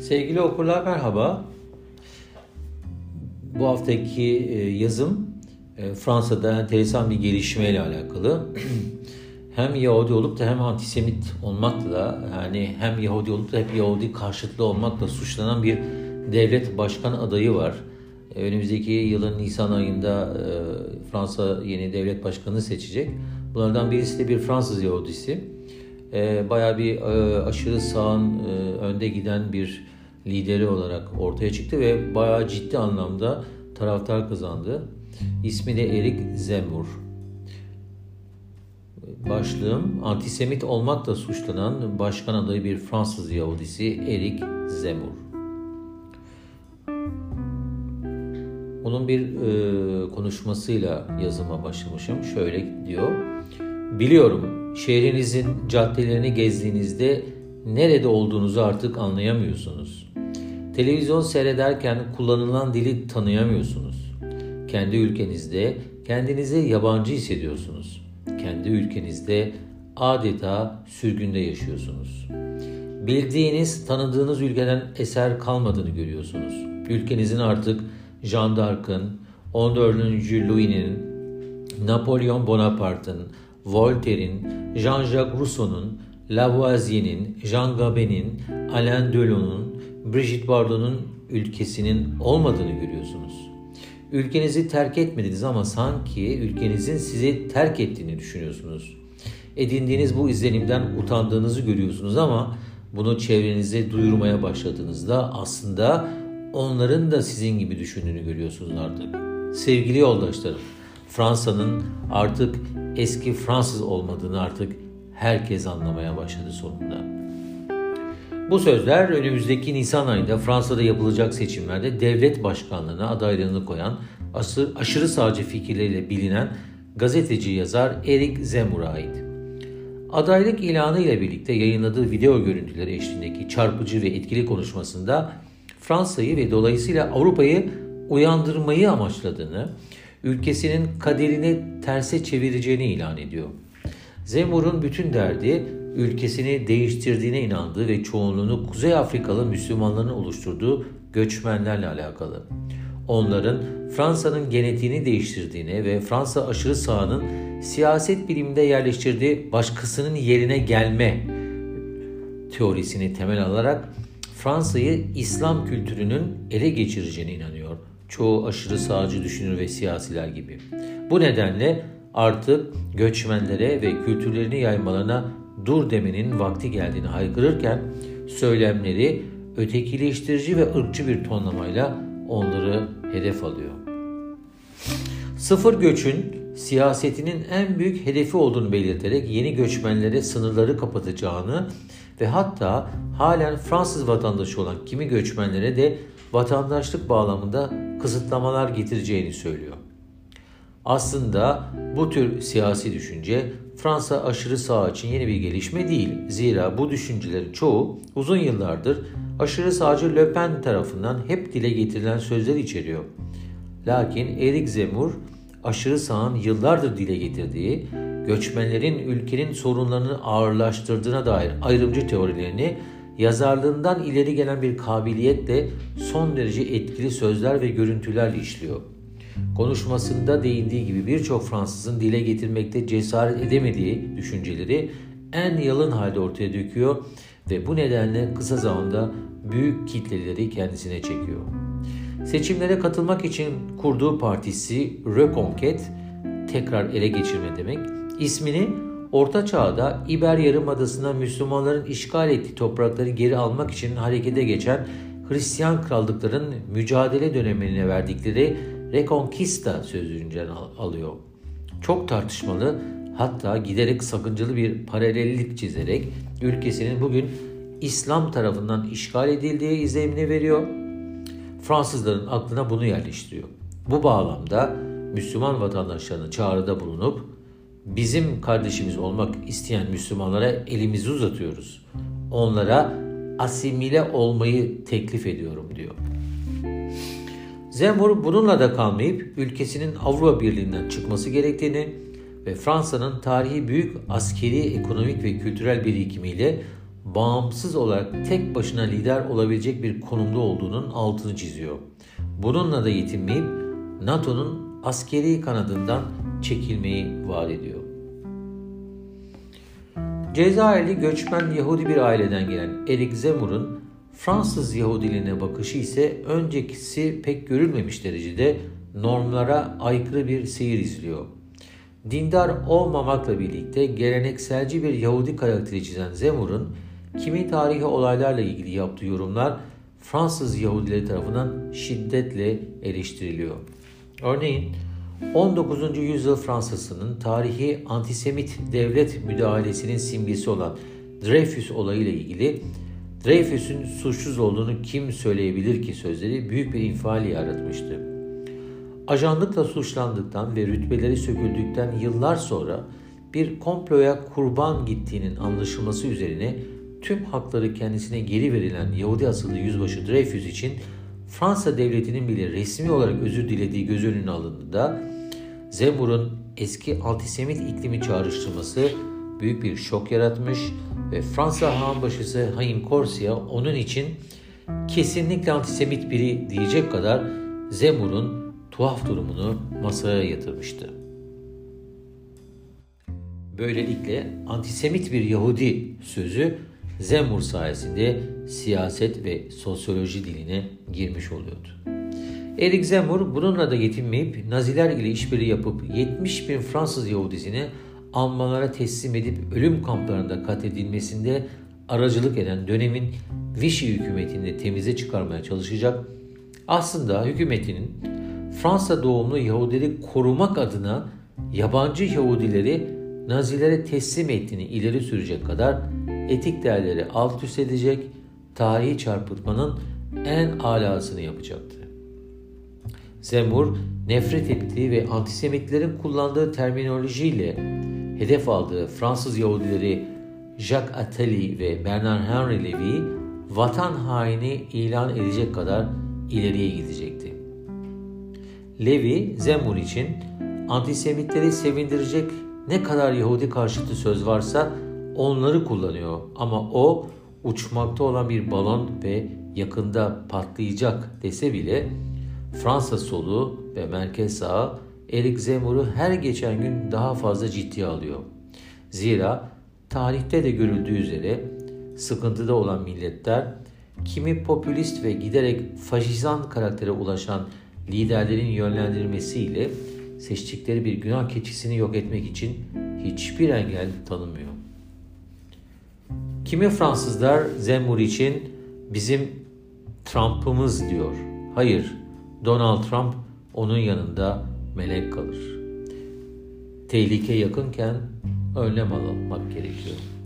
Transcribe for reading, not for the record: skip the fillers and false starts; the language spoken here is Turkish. Sevgili okurlar merhaba. Bu haftaki yazım Fransa'da enteresan bir gelişmeyle alakalı. Hem Yahudi olup da hem antisemit olmakla, yani hem Yahudi olup da hep Yahudi karşıtlı olmakla suçlanan bir devlet başkan adayı var. Önümüzdeki yılın Nisan ayında Fransa yeni devlet başkanını seçecek. Bunlardan birisi de bir Fransız Yahudisi. Bayağı bir aşırı sağın önde giden bir lideri olarak ortaya çıktı ve bayağı ciddi anlamda taraftar kazandı. İsmi de Eric Zemmour. Başlığım, antisemit olmakla suçlanan başkan adayı bir Fransız Yahudisi Eric Zemmour. Onun bir konuşmasıyla yazıma başlamışım. Şöyle diyor. Biliyorum, şehrinizin caddelerini gezdiğinizde nerede olduğunuzu artık anlayamıyorsunuz. Televizyon seyrederken kullanılan dili tanıyamıyorsunuz. Kendi ülkenizde kendinizi yabancı hissediyorsunuz. Kendi ülkenizde adeta sürgünde yaşıyorsunuz. Bildiğiniz, tanıdığınız ülkeden eser kalmadığını görüyorsunuz. Ülkenizin artık Jean d'Arc'ın, 14. Louis'nin, Napolyon Bonaparte'ın, Voltaire'in, Jean-Jacques Rousseau'nun, Lavoisier'in, Jean Gabin'in, Alain Delon'un, Brigitte Bardot'un ülkesinin olmadığını görüyorsunuz. Ülkenizi terk etmediniz ama sanki ülkenizin sizi terk ettiğini düşünüyorsunuz. Edindiğiniz bu izlenimden utandığınızı görüyorsunuz ama bunu çevrenize duyurmaya başladığınızda aslında onların da sizin gibi düşündüğünü görüyorsunuz artık. Sevgili yoldaşlarım, Fransa'nın artık eski Fransız olmadığını artık herkes anlamaya başladı sonunda. Bu sözler önümüzdeki Nisan ayında Fransa'da yapılacak seçimlerde devlet başkanlığına adaylığını koyan aşırı sağcı fikirleriyle bilinen gazeteci yazar Eric Zemmour'a ait. Adaylık ilanı ile birlikte yayınladığı video görüntüleri eşliğindeki çarpıcı ve etkili konuşmasında Fransa'yı ve dolayısıyla Avrupa'yı uyandırmayı amaçladığını, ülkesinin kaderini terse çevireceğini ilan ediyor. Zemmour'un bütün derdi ülkesini değiştirdiğine inandığı ve çoğunluğunu Kuzey Afrikalı Müslümanların oluşturduğu göçmenlerle alakalı. Onların Fransa'nın genetiğini değiştirdiğine ve Fransa aşırı sağının siyaset biliminde yerleştirdiği başkasının yerine gelme teorisini temel alarak Fransa'yı İslam kültürünün ele geçireceğine inanıyor. Çoğu aşırı sağcı düşünür ve siyasiler gibi. Bu nedenle artık göçmenlere ve kültürlerini yaymalarına dur demenin vakti geldiğini haykırırken söylemleri ötekileştirici ve ırkçı bir tonlamayla onları hedef alıyor. Sıfır göçün siyasetinin en büyük hedefi olduğunu belirterek yeni göçmenlere sınırları kapatacağını ve hatta halen Fransız vatandaşı olan kimi göçmenlere de vatandaşlık bağlamında kısıtlamalar getireceğini söylüyor. Aslında bu tür siyasi düşünce Fransa aşırı sağ için yeni bir gelişme değil. Zira bu düşüncelerin çoğu uzun yıllardır aşırı sağcı Le Pen tarafından hep dile getirilen sözler içeriyor. Lakin Eric Zemmour aşırı sağın yıllardır dile getirdiği, göçmenlerin ülkenin sorunlarını ağırlaştırdığına dair ayrımcı teorilerini yazarlığından ileri gelen bir kabiliyetle son derece etkili sözler ve görüntülerle işliyor. Konuşmasında değindiği gibi birçok Fransızın dile getirmekte cesaret edemediği düşünceleri en yalın halde ortaya döküyor ve bu nedenle kısa zamanda büyük kitleleri kendisine çekiyor. Seçimlere katılmak için kurduğu partisi Rekonkête, tekrar ele geçirme demek, ismini Orta Çağ'da İber Yarımadası'na Müslümanların işgal ettiği toprakları geri almak için harekete geçen Hristiyan krallıkların mücadele dönemine verdikleri Rekonkista sözcüğünden alıyor. Çok tartışmalı, hatta giderek sakıncalı bir paralellik çizerek ülkesinin bugün İslam tarafından işgal edildiği izlenimini veriyor. Fransızların aklına bunu yerleştiriyor. Bu bağlamda Müslüman vatandaşlarına çağrıda bulunup bizim kardeşimiz olmak isteyen Müslümanlara elimizi uzatıyoruz. Onlara asimile olmayı teklif ediyorum diyor. Zemmour bununla da kalmayıp ülkesinin Avrupa Birliği'nden çıkması gerektiğini ve Fransa'nın tarihi büyük askeri, ekonomik ve kültürel birikimiyle bağımsız olarak tek başına lider olabilecek bir konumda olduğunun altını çiziyor. Bununla da yetinmeyip NATO'nun askeri kanadından çekilmeyi vaat ediyor. Cezayirli göçmen Yahudi bir aileden gelen Eric Zemmour'un Fransız Yahudiliğine bakışı ise öncekisi pek görülmemiş derecede normlara aykırı bir seyir izliyor. Dindar olmamakla birlikte gelenekselci bir Yahudi karakteri çizen Zemmour'un kimi tarihi olaylarla ilgili yaptığı yorumlar Fransız Yahudileri tarafından şiddetle eleştiriliyor. Örneğin 19. yüzyıl Fransa'sının tarihi antisemit devlet müdahalesinin simgesi olan Dreyfus olayıyla ilgili Dreyfus'un suçsuz olduğunu kim söyleyebilir ki sözleri büyük bir infial yaratmıştı. Ajanlıkla suçlandıktan ve rütbeleri söküldükten yıllar sonra bir komploya kurban gittiğinin anlaşılması üzerine tüm hakları kendisine geri verilen Yahudi asıllı yüzbaşı Dreyfus için Fransa devletinin bile resmi olarak özür dilediği göz önüne alındığında Zemmour'un eski antisemit iklimi çağrıştırması büyük bir şok yaratmış ve Fransa Hanbaşısı Haim Corsia onun için kesinlikle antisemit biri diyecek kadar Zemmour'un tuhaf durumunu masaya yatırmıştı. Böylelikle antisemit bir Yahudi sözü Zemmour sayesinde siyaset ve sosyoloji diline girmiş oluyordu. Eric Zemmour bununla da yetinmeyip Naziler ile işbirliği yapıp 70 bin Fransız Yahudisini Almanlara teslim edip ölüm kamplarında katledilmesinde aracılık eden dönemin Vichy hükümetini temize çıkarmaya çalışacak. Aslında hükümetinin Fransa doğumlu Yahudileri korumak adına yabancı Yahudileri Nazilere teslim ettiğini ileri sürecek kadar etik değerleri alt üst edecek, tarihi çarpıtmanın en alasını yapacaktı. Zemmour, nefret ettiği ve antisemitlerin kullandığı terminolojiyle hedef aldığı Fransız Yahudileri Jacques Attali ve Bernard Henry Levy'yi vatan haini ilan edecek kadar ileriye gidecekti. Levy, Zemmour için antisemitleri sevindirecek ne kadar Yahudi karşıtı söz varsa onları kullanıyor ama o uçmakta olan bir balon ve yakında patlayacak dese bile Fransa solu ve merkez sağı Eric Zemmour'u her geçen gün daha fazla ciddiye alıyor. Zira tarihte de görüldüğü üzere sıkıntıda olan milletler kimi popülist ve giderek faşizan karaktere ulaşan liderlerin yönlendirmesiyle seçtikleri bir günah keçisini yok etmek için hiçbir engel tanımıyor. Kimi Fransızlar Zemmour için bizim Trump'ımız diyor. Hayır, Donald Trump onun yanında melek kalır. Tehlike yakınken önlem almak gerekiyor.